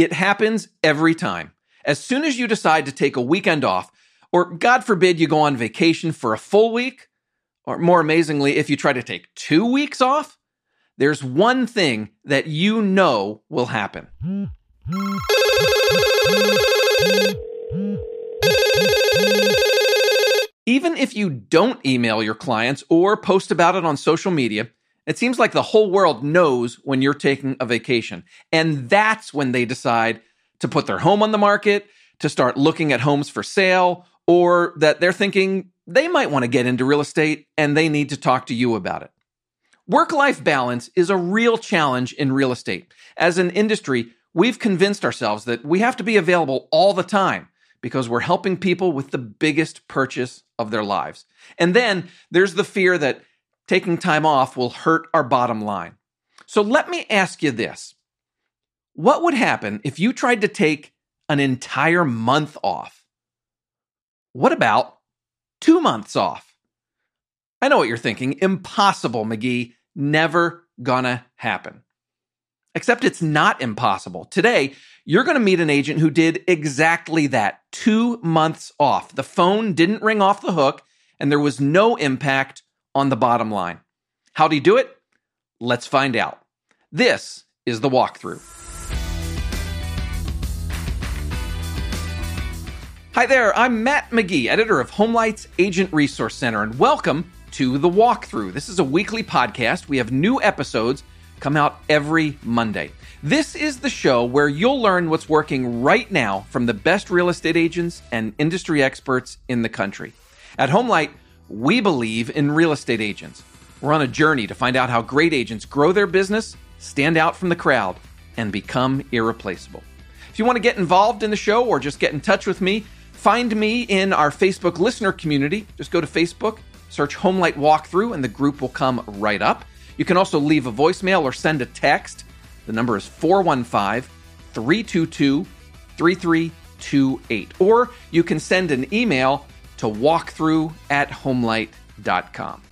It happens every time. As soon as you decide to take a weekend off, or God forbid you go on vacation for a full week, or more amazingly, if you try to take 2 weeks off, there's one thing that you know will happen. Even if you don't email your clients or post about it on social media, it seems like the whole world knows when you're taking a vacation. And that's when they decide to put their home on the market, to start looking at homes for sale, or that they're thinking they might want to get into real estate and they need to talk to you about it. Work-life balance is a real challenge in real estate. As an industry, we've convinced ourselves that we have to be available all the time because we're helping people with the biggest purchase of their lives. And then there's the fear that taking time off will hurt our bottom line. So let me ask you this. What would happen if you tried to take an entire month off? What about 2 months off? I know what you're thinking. Impossible, McGee. Never gonna happen. Except it's not impossible. Today, you're going to meet an agent who did exactly that. 2 months off. The phone didn't ring off the hook, and there was no impact on the bottom line. How'd he do it? Let's find out. This is The Walkthrough. Hi there, I'm Matt McGee, editor of HomeLight's Agent Resource Center, and welcome to The Walkthrough. This is a weekly podcast. We have new episodes come out every Monday. This is the show where you'll learn what's working right now from the best real estate agents and industry experts in the country. At HomeLight, we believe in real estate agents. We're on a journey to find out how great agents grow their business, stand out from the crowd, and become irreplaceable. If you want to get involved in the show or just get in touch with me, find me in our Facebook listener community. Just go to Facebook, search HomeLight Walkthrough, and the group will come right up. You can also leave a voicemail or send a text. The number is 415-322-3328. Or you can send an email to walkthrough@homelight.com.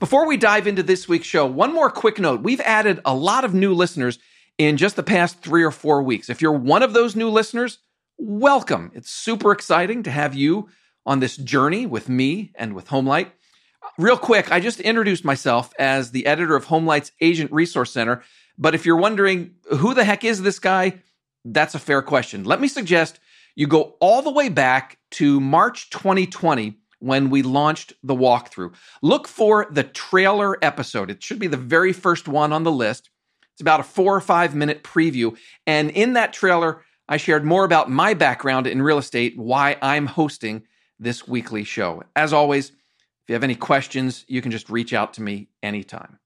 Before we dive into this week's show, one more quick note. We've added a lot of new listeners in just the past 3 or 4 weeks. If you're one of those new listeners, welcome. It's super exciting to have you on this journey with me and with HomeLight. Real quick, I just introduced myself as the editor of HomeLight's Agent Resource Center, but if you're wondering, who the heck is this guy? That's a fair question. Let me suggest you go all the way back to March 2020 when we launched The Walkthrough. Look for the trailer episode. It should be the very first one on the list. It's about a 4 or 5 minute preview, and in that trailer, I shared more about my background in real estate, why I'm hosting this weekly show. As always, if you have any questions, you can just reach out to me anytime.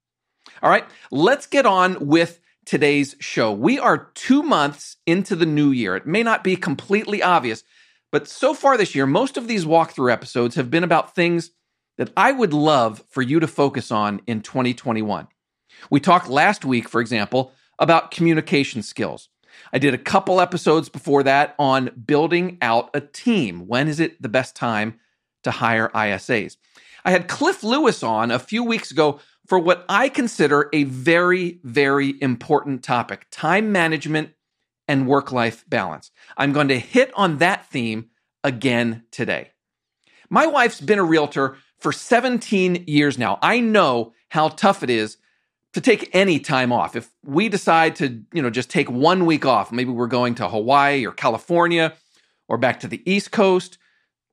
All right, let's get on with today's show. We are 2 months into the new year. It may not be completely obvious, but so far this year, most of these walkthrough episodes have been about things that I would love for you to focus on in 2021. We talked last week, for example, about communication skills. I did a couple episodes before that on building out a team. When is it the best time to hire ISAs? I had Cliff Lewis on a few weeks ago for what I consider a very, very important topic, time management and work-life balance. I'm going to hit on that theme again today. My wife's been a realtor for 17 years now. I know how tough it is to take any time off. If we decide to, just take 1 week off, maybe we're going to Hawaii or California or back to the East Coast,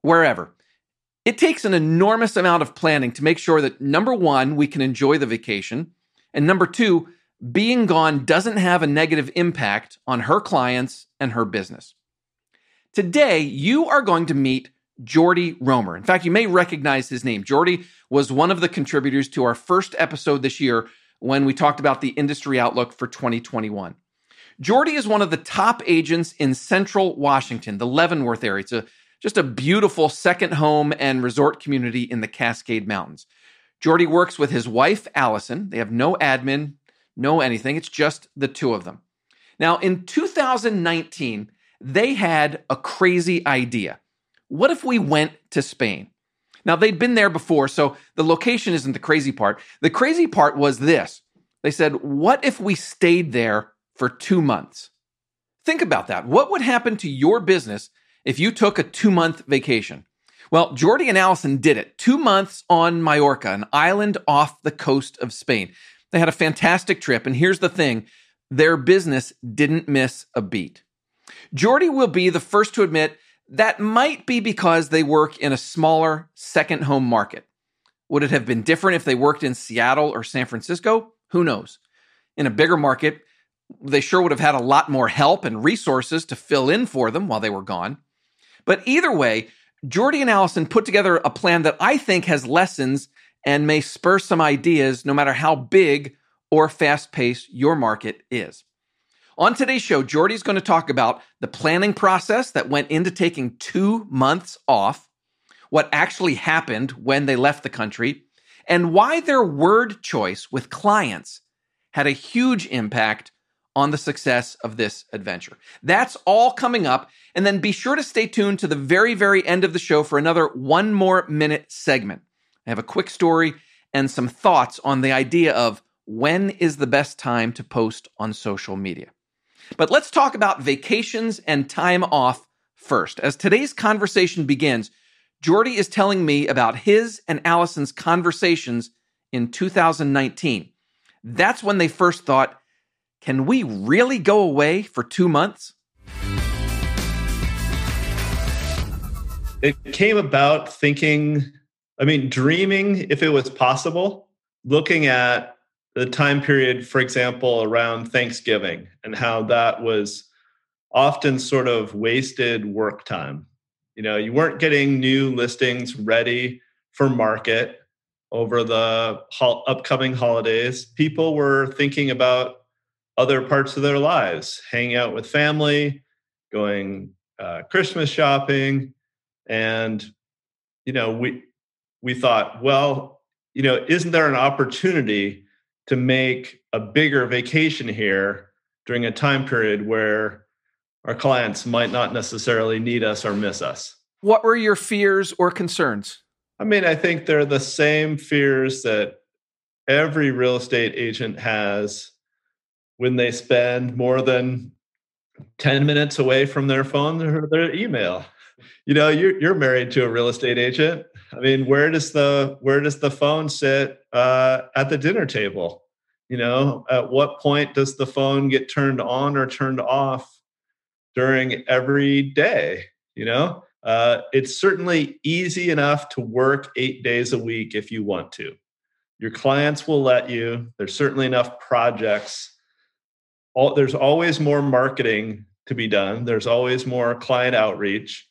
wherever. It takes an enormous amount of planning to make sure that, number one, we can enjoy the vacation, and number two, being gone doesn't have a negative impact on her clients and her business. Today, you are going to meet Geordie Romer. In fact, you may recognize his name. Geordie was one of the contributors to our first episode this year when we talked about the industry outlook for 2021. Geordie is one of the top agents in central Washington, the Leavenworth area. It's just a beautiful second home and resort community in the Cascade Mountains. Geordie works with his wife, Allison. They have no admin, no anything. It's just the two of them. Now, in 2019, they had a crazy idea. What if we went to Spain? Now, they'd been there before, so the location isn't the crazy part. The crazy part was this. They said, what if we stayed there for 2 months? Think about that. What would happen to your business if you took a 2-month vacation? Well, Geordie and Allison did it. 2 months on Mallorca, an island off the coast of Spain. They had a fantastic trip, and here's the thing. Their business didn't miss a beat. Geordie will be the first to admit that might be because they work in a smaller second home market. Would it have been different if they worked in Seattle or San Francisco? Who knows? In a bigger market, they sure would have had a lot more help and resources to fill in for them while they were gone. But either way, Geordie and Allison put together a plan that I think has lessons and may spur some ideas no matter how big or fast-paced your market is. On today's show, Geordie's going to talk about the planning process that went into taking 2 months off, what actually happened when they left the country, and why their word choice with clients had a huge impact on the success of this adventure. That's all coming up. And then be sure to stay tuned to the very, very end of the show for another One More Minute segment. I have a quick story and some thoughts on the idea of when is the best time to post on social media. But let's talk about vacations and time off first. As today's conversation begins, Geordie is telling me about his and Allison's conversations in 2019. That's when they first thought, can we really go away for 2 months? It came about dreaming if it was possible, looking at the time period, for example, around Thanksgiving and how that was often sort of wasted work time. You know, you weren't getting new listings ready for market over the upcoming holidays. People were thinking about other parts of their lives, hanging out with family, going Christmas shopping. And, you know, we thought, well, you know, isn't there an opportunity to make a bigger vacation here during a time period where our clients might not necessarily need us or miss us? What were your fears or concerns? I mean, I think they're the same fears that every real estate agent has when they spend more than 10 minutes away from their phone or their email. You know, you're married to a real estate agent. I mean, where does the phone sit at the dinner table? You know, at what point does the phone get turned on or turned off during every day? You know, it's certainly easy enough to work 8 days a week if you want to. Your clients will let you. There's certainly enough projects. There's always more marketing to be done. There's always more client outreach.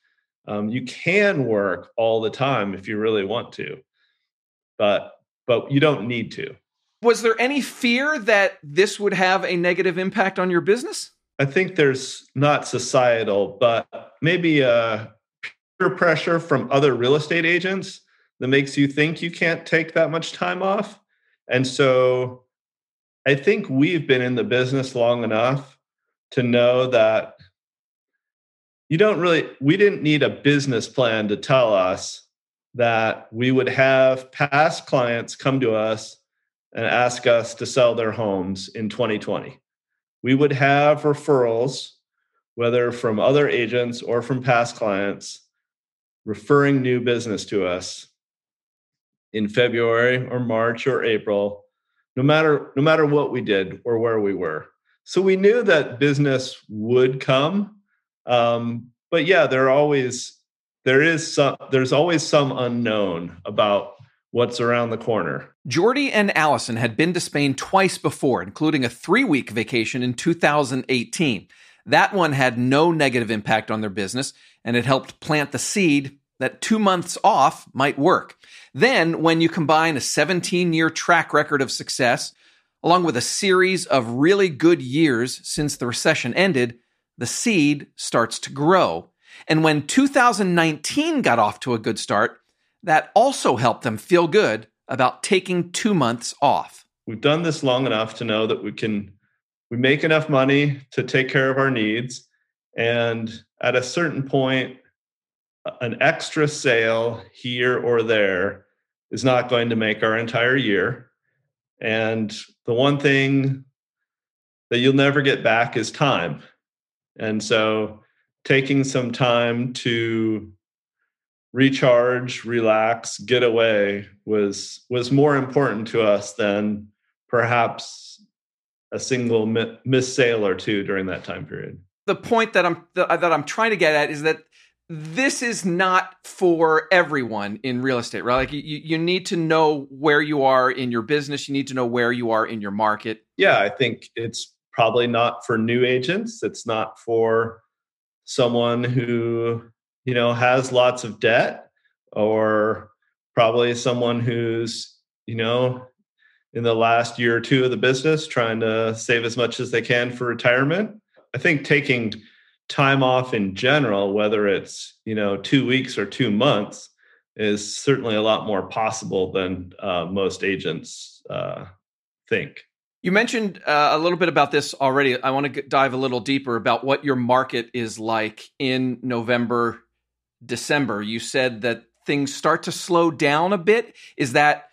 You can work all the time if you really want to, but you don't need to. Was there any fear that this would have a negative impact on your business? I think there's not societal, but maybe peer pressure from other real estate agents that makes you think you can't take that much time off. And so I think we've been in the business long enough to know that we didn't need a business plan to tell us that we would have past clients come to us and ask us to sell their homes in 2020. We would have referrals, whether from other agents or from past clients, referring new business to us in February or March or April, no matter what we did or where we were. So we knew that business would come. But yeah, there's always some unknown about what's around the corner. Geordie and Allison had been to Spain twice before, including a 3-week vacation in 2018. That one had no negative impact on their business, and it helped plant the seed that 2 months off might work. Then when you combine a 17-year track record of success, along with a series of really good years since the recession ended, the seed starts to grow. And when 2019 got off to a good start, that also helped them feel good about taking 2 months off. We've done this long enough to know that we make enough money to take care of our needs. And at a certain point, an extra sale here or there is not going to make our entire year. And the one thing that you'll never get back is time. And so taking some time to recharge, relax, get away was more important to us than perhaps a single missed sale or two during that time period. The point that I'm trying to get at is that this is not for everyone in real estate, right? Like you need to know where you are in your business. You need to know where you are in your market. Yeah, I think it's probably not for new agents. It's not for someone who, you know, has lots of debt, or probably someone who's, you know, in the last year or two of the business trying to save as much as they can for retirement. I think taking time off in general, whether it's, you know, 2 weeks or 2 months, is certainly a lot more possible than most agents think. You mentioned a little bit about this already. I want to dive a little deeper about what your market is like in November, December. You said that things start to slow down a bit. Is that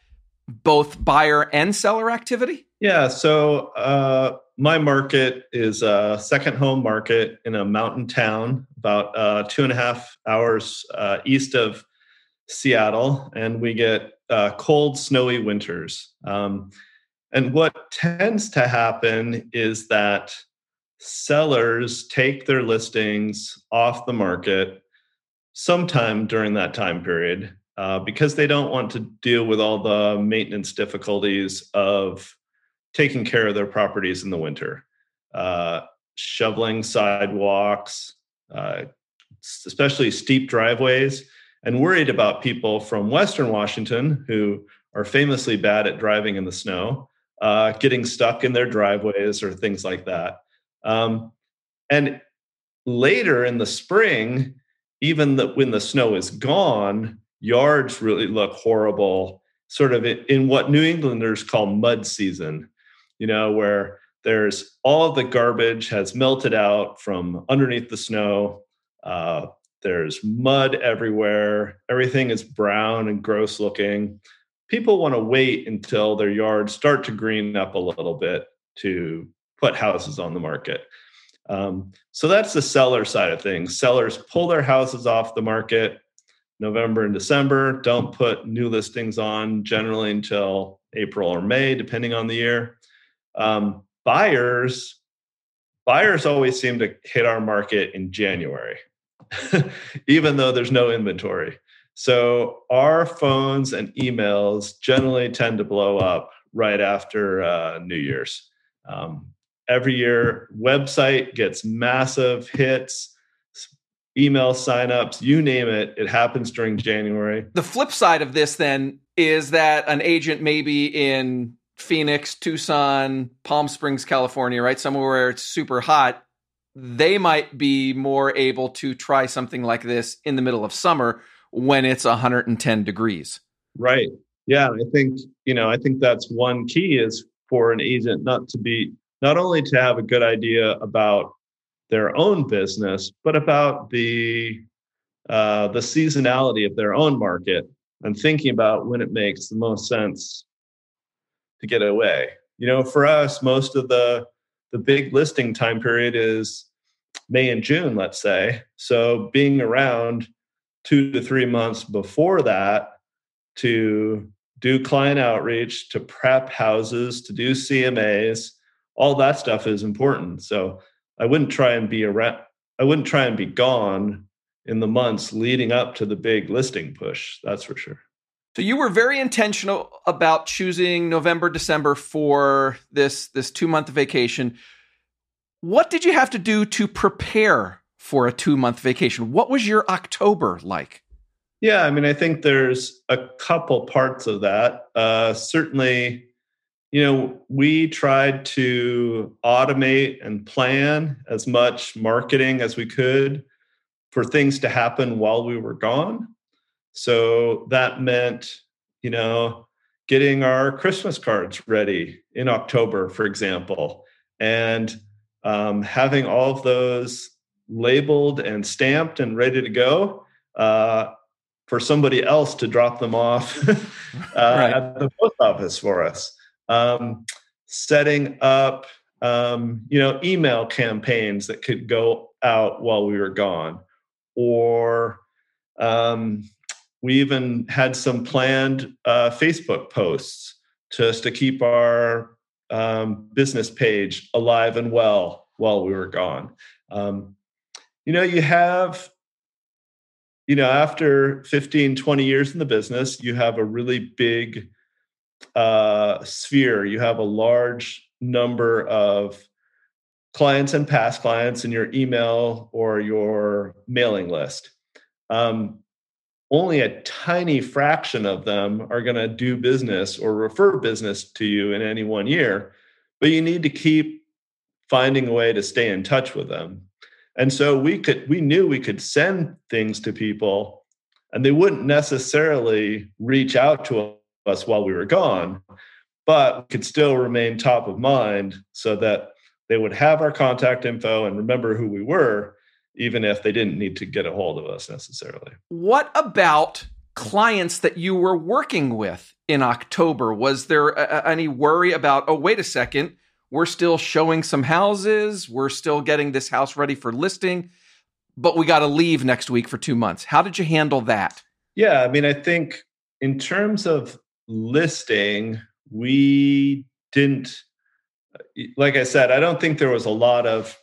both buyer and seller activity? Yeah. So my market is a second home market in a mountain town about 2.5 hours east of Seattle. And we get cold, snowy winters. And what tends to happen is that sellers take their listings off the market sometime during that time period because they don't want to deal with all the maintenance difficulties of taking care of their properties in the winter, shoveling sidewalks, especially steep driveways, and worried about people from Western Washington who are famously bad at driving in the snow, getting stuck in their driveways or things like that. And later in the spring, when the snow is gone, yards really look horrible, sort of in what New Englanders call mud season, you know, where there's all the garbage has melted out from underneath the snow. There's mud everywhere. Everything is brown and gross looking. People want to wait until their yards start to green up a little bit to put houses on the market. So that's the seller side of things. Sellers pull their houses off the market November and December, don't put new listings on generally until April or May, depending on the year. Buyers always seem to hit our market in January, even though there's no inventory. So our phones and emails generally tend to blow up right after New Year's. Every year, website gets massive hits, email signups, you name it, it happens during January. The flip side of this then is that an agent maybe in Phoenix, Tucson, Palm Springs, California, right? Somewhere where it's super hot. They might be more able to try something like this in the middle of summer when it's 110 degrees. Right. Yeah. I think that's one key is for an agent not only to have a good idea about their own business, but about the seasonality of their own market and thinking about when it makes the most sense to get away. You know, for us, most of the big listing time period is May and June, let's say. So being around 2 to 3 months before that to do client outreach, to prep houses, to do CMAs, all that stuff is important. So I wouldn't try and be around. I wouldn't try and be gone in the months leading up to the big listing push. That's for sure. So you were very intentional about choosing November, December for this 2 month vacation. What did you have to do to prepare for a 2 month vacation? What was your October like? Yeah, I mean, I think there's a couple parts of that. Certainly, you know, we tried to automate and plan as much marketing as we could for things to happen while we were gone. So that meant, you know, getting our Christmas cards ready in October, for example, and having all of those labeled and stamped and ready to go for somebody else to drop them off right at the post office for us. Setting up email campaigns that could go out while we were gone. Or we even had some planned Facebook posts just to keep our business page alive and well while we were gone. After 15, 20 years in the business, you have a really big sphere. You have a large number of clients and past clients in your email or your mailing list. Only a tiny fraction of them are going to do business or refer business to you in any one year, but you need to keep finding a way to stay in touch with them. And so we knew we could send things to people and they wouldn't necessarily reach out to us while we were gone, but we could still remain top of mind so that they would have our contact info and remember who we were, even if they didn't need to get a hold of us necessarily. What about clients that you were working with in October? Was there any worry about, oh, wait a second, we're still showing some houses, we're still getting this house ready for listing, but we got to leave next week for 2 months. How did you handle that? Yeah, I think in terms of listing, we didn't, like I said, I don't think there was a lot of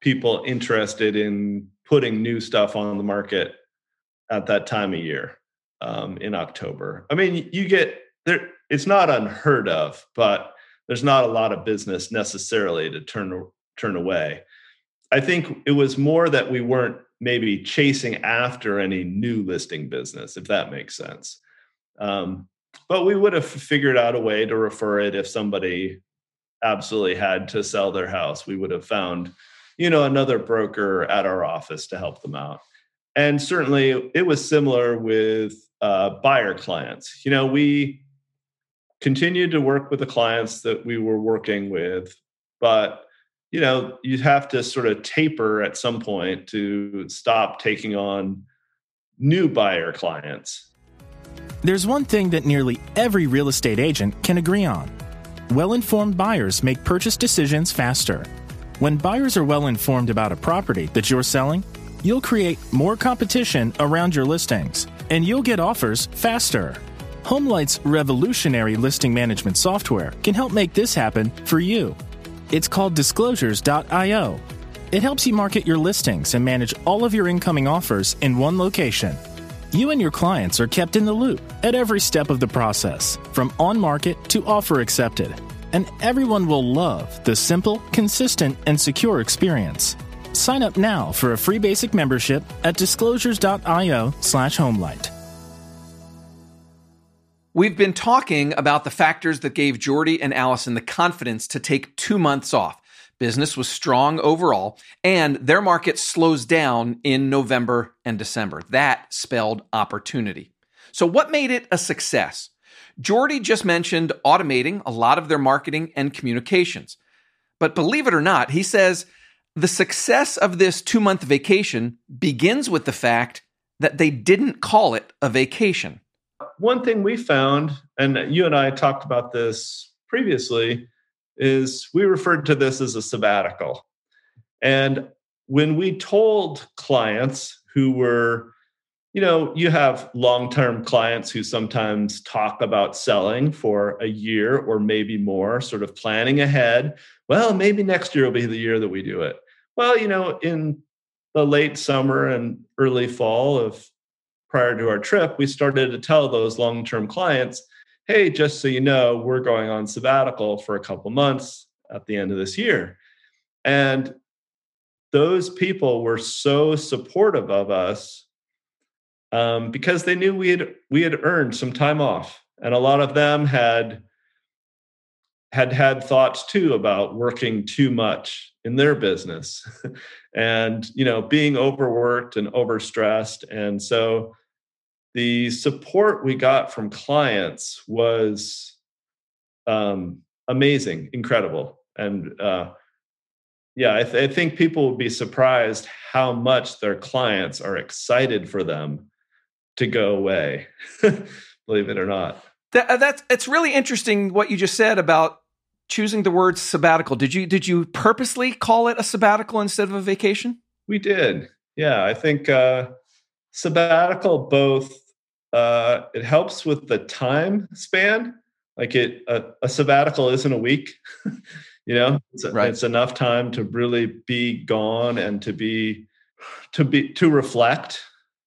people interested in putting new stuff on the market at that time of year in October. You get there, it's not unheard of, but there's not a lot of business necessarily to turn away. I think it was more that we weren't maybe chasing after any new listing business, if that makes sense. But we would have figured out a way to refer it if somebody absolutely had to sell their house. We would have found, another broker at our office to help them out. And certainly it was similar with buyer clients. We continued to work with the clients that we were working with, but, you'd have to sort of taper at some point to stop taking on new buyer clients. There's one thing that nearly every real estate agent can agree on. Well-informed buyers make purchase decisions faster. When buyers are well-informed about a property that you're selling, you'll create more competition around your listings, and you'll get offers faster. HomeLight's revolutionary listing management software can help make this happen for you. It's called Disclosures.io. It helps you market your listings and manage all of your incoming offers in one location. You and your clients are kept in the loop at every step of the process, from on-market to offer accepted, and everyone will love the simple, consistent, and secure experience. Sign up now for a free basic membership at disclosures.io/homelight. We've been talking about the factors that gave Geordie and Allison the confidence to take 2 months off. Business was strong overall, and their market slows down in November and December. That spelled opportunity. So what made it a success? Geordie just mentioned automating a lot of their marketing and communications. But believe it or not, he says the success of this 2 month vacation begins with the fact that they didn't call it a vacation. One thing we found, and you and I talked about this previously, is we referred to this as a sabbatical. And when we told clients who were, you have long-term clients who sometimes talk about selling for a year or maybe more, sort of planning ahead. Well, maybe next year will be the year that we do it. Well, in the late summer and early fall of prior to our trip, we started to tell those long-term clients, hey, just so you know, we're going on sabbatical for a couple months at the end of this year. And those people were so supportive of us because they knew we had earned some time off. And a lot of them had thoughts too about working too much in their business and, being overworked and overstressed. And so the support we got from clients was amazing, incredible. And I think people would be surprised how much their clients are excited for them to go away, believe it or not. It's really interesting what you just said about choosing the word sabbatical. Did you purposely call it a sabbatical instead of a vacation? We did. Yeah, I think sabbatical both it helps with the time span. Like a sabbatical isn't a week, you know. It's enough time to really be gone and to reflect,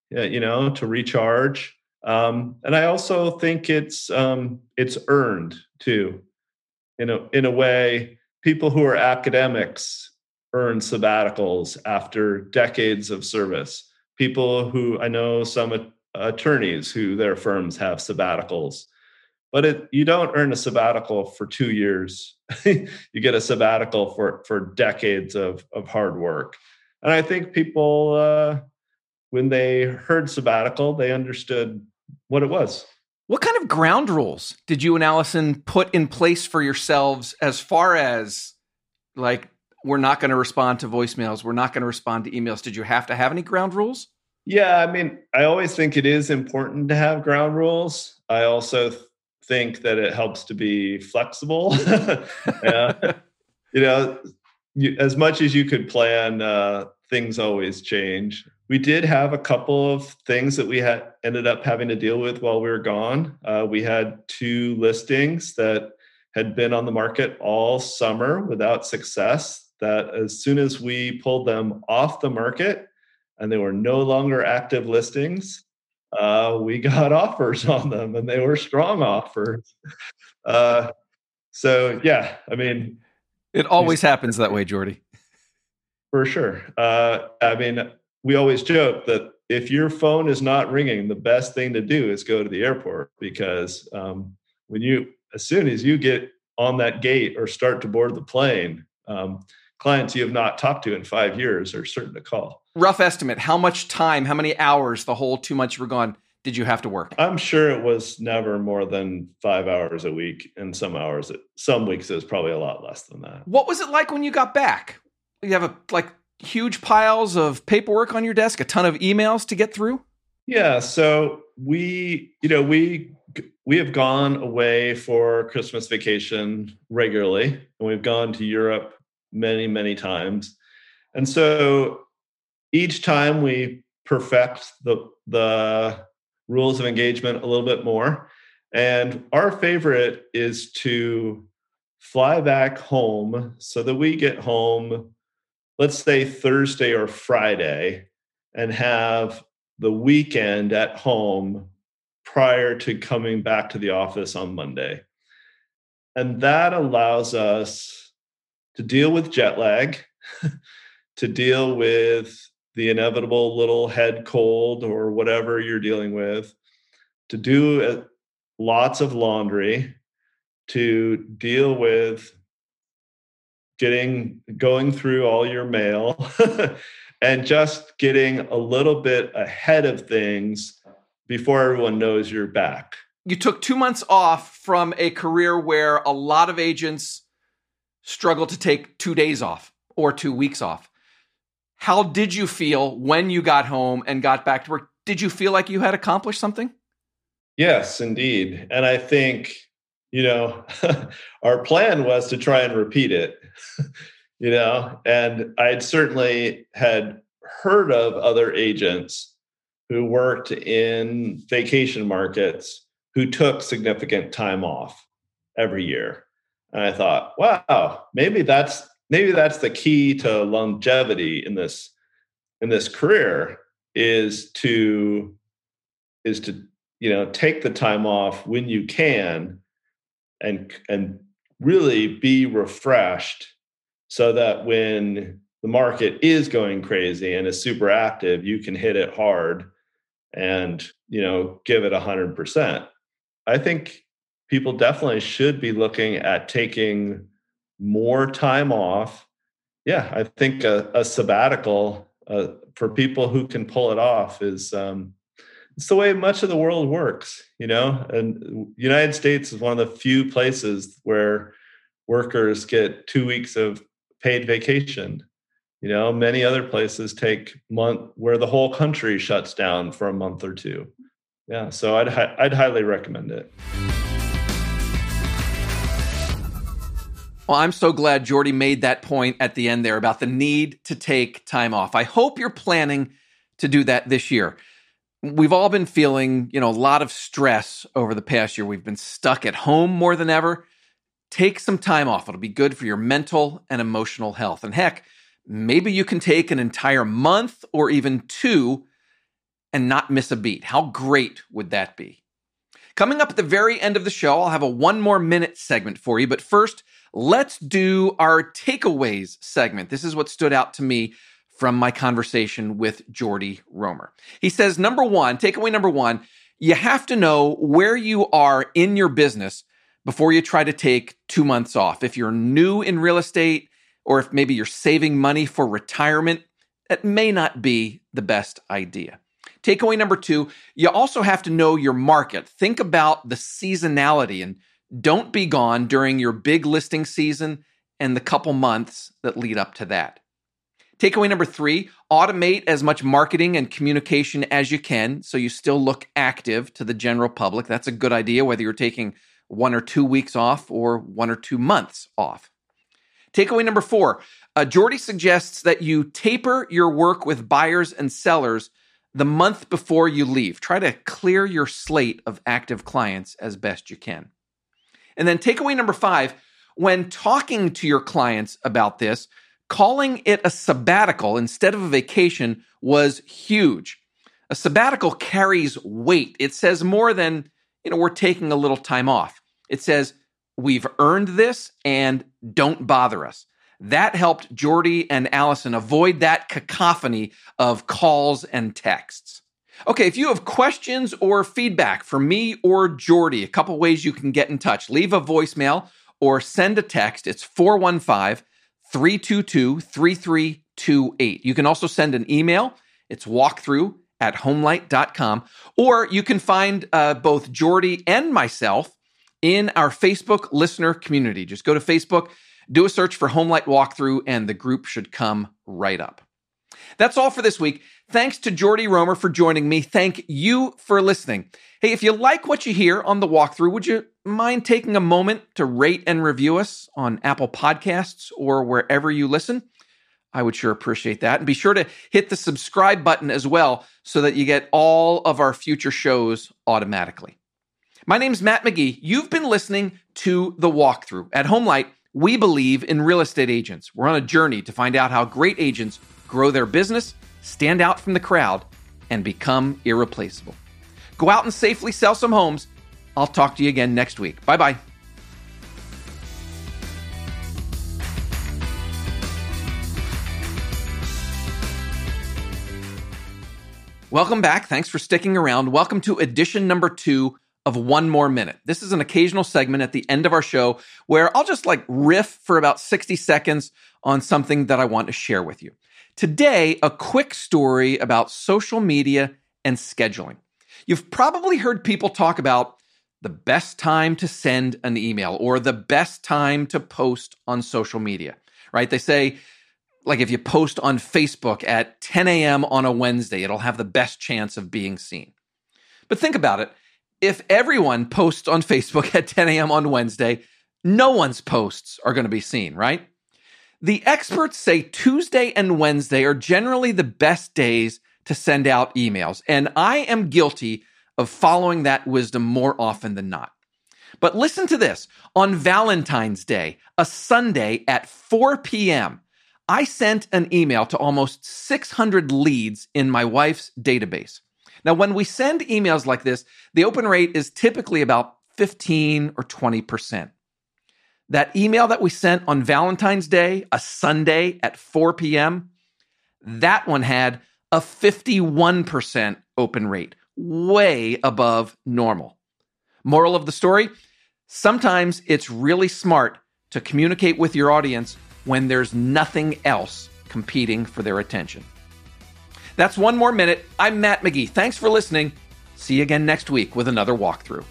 you know, to recharge. And I also think it's earned too. In a way, people who are academics earn sabbaticals after decades of service. People who I know, some attorneys who their firms have sabbaticals, but you don't earn a sabbatical for 2 years. You get a sabbatical for decades of hard work. And I think people, when they heard sabbatical, they understood what it was. What kind of ground rules did you and Allison put in place for yourselves as far as, like, we're not going to respond to voicemails, we're not going to respond to emails? Did you have to have any ground rules? Yeah, I mean, I always think it is important to have ground rules. I also think that it helps to be flexible. You know, as much as you could plan, things always change. We did have a couple of things that we had ended up having to deal with while we were gone. We had 2 listings that had been on the market all summer without success, that as soon as we pulled them off the market and they were no longer active listings, we got offers on them, and they were strong offers. So yeah, I mean, it always happens that way, Geordie. For sure. I mean, we always joke that if your phone is not ringing, the best thing to do is go to the airport, because as soon as you get on that gate or start to board the plane, clients you have not talked to in 5 years are certain to call. Rough estimate, how much time, how many hours, the whole 2 months you were gone, did you have to work? I'm sure it was never more than 5 hours a week, and some weeks it was probably a lot less than that. What was it like when you got back? You have huge piles of paperwork on your desk, a ton of emails to get through? Yeah. So we have gone away for Christmas vacation regularly, and we've gone to Europe many, many times. And so each time we perfect the rules of engagement a little bit more. And our favorite is to fly back home so that we get home, let's say Thursday or Friday, and have the weekend at home prior to coming back to the office on Monday. And that allows us to deal with jet lag, to deal with the inevitable little head cold or whatever you're dealing with, to do lots of laundry, to deal with going through all your mail and just getting a little bit ahead of things before everyone knows you're back. You took 2 months off from a career where a lot of agents struggle to take 2 days off or 2 weeks off. How did you feel when you got home and got back to work? Did you feel like you had accomplished something? Yes, indeed. And I think, you know, our plan was to try and repeat it, you know, and I'd certainly had heard of other agents who worked in vacation markets who took significant time off every year. And I thought, wow, maybe that's the key to longevity in this career is to, you know, take the time off when you can and really be refreshed so that when the market is going crazy and is super active, you can hit it hard and, you know, give it 100%. I think people definitely should be looking at taking more time off. Yeah, I think a sabbatical for people who can pull it off is... it's the way much of the world works, you know, and the United States is one of the few places where workers get 2 weeks of paid vacation. You know, many other places take month where the whole country shuts down for a month or two. Yeah. So I'd highly recommend it. Well, I'm so glad Geordie made that point at the end there about the need to take time off. I hope you're planning to do that this year. We've all been feeling, a lot of stress over the past year. We've been stuck at home more than ever. Take some time off. It'll be good for your mental and emotional health. And heck, maybe you can take an entire month or even two and not miss a beat. How great would that be? Coming up at the very end of the show, I'll have a one more minute segment for you. But first, let's do our takeaways segment. This is what stood out to me from my conversation with Geordie Romer. He says, takeaway number one, you have to know where you are in your business before you try to take 2 months off. If you're new in real estate, or if maybe you're saving money for retirement, that may not be the best idea. Takeaway number two, you also have to know your market. Think about the seasonality and don't be gone during your big listing season and the couple months that lead up to that. Takeaway number three, automate as much marketing and communication as you can so you still look active to the general public. That's a good idea, whether you're taking 1 or 2 weeks off or 1 or 2 months off. Takeaway number four, Geordie suggests that you taper your work with buyers and sellers the month before you leave. Try to clear your slate of active clients as best you can. And then takeaway number five, when talking to your clients about this, calling it a sabbatical instead of a vacation was huge. A sabbatical carries weight. It says more than, we're taking a little time off. It says, we've earned this and don't bother us. That helped Geordie and Allison avoid that cacophony of calls and texts. Okay, if you have questions or feedback for me or Geordie, a couple ways you can get in touch. Leave a voicemail or send a text. It's 415 322-3328. You can also send an email. It's walkthrough@homelight.com. Or you can find both Geordie and myself in our Facebook listener community. Just go to Facebook, do a search for HomeLight Walkthrough, and the group should come right up. That's all for this week. Thanks to Geordie Romer for joining me. Thank you for listening. Hey, if you like what you hear on The Walkthrough, would you mind taking a moment to rate and review us on Apple Podcasts or wherever you listen? I would sure appreciate that. And be sure to hit the subscribe button as well so that you get all of our future shows automatically. My name's Matt McGee. You've been listening to The Walkthrough. At HomeLight, we believe in real estate agents. We're on a journey to find out how great agents grow their business, stand out from the crowd, and become irreplaceable. Go out and safely sell some homes. I'll talk to you again next week. Bye-bye. Welcome back. Thanks for sticking around. Welcome to edition number 2 of One More Minute. This is an occasional segment at the end of our show where I'll just riff for about 60 seconds on something that I want to share with you. Today, a quick story about social media and scheduling. You've probably heard people talk about the best time to send an email or the best time to post on social media, right? They say, if you post on Facebook at 10 a.m. on a Wednesday, it'll have the best chance of being seen. But think about it. If everyone posts on Facebook at 10 a.m. on Wednesday, no one's posts are going to be seen, right? The experts say Tuesday and Wednesday are generally the best days to send out emails, and I am guilty of following that wisdom more often than not. But listen to this. On Valentine's Day, a Sunday at 4 p.m., I sent an email to almost 600 leads in my wife's database. Now, when we send emails like this, the open rate is typically about 15 or 20%. That email that we sent on Valentine's Day, a Sunday at 4 p.m., that one had a 51% open rate, way above normal. Moral of the story, sometimes it's really smart to communicate with your audience when there's nothing else competing for their attention. That's One More Minute. I'm Matt McGee. Thanks for listening. See you again next week with another walkthrough.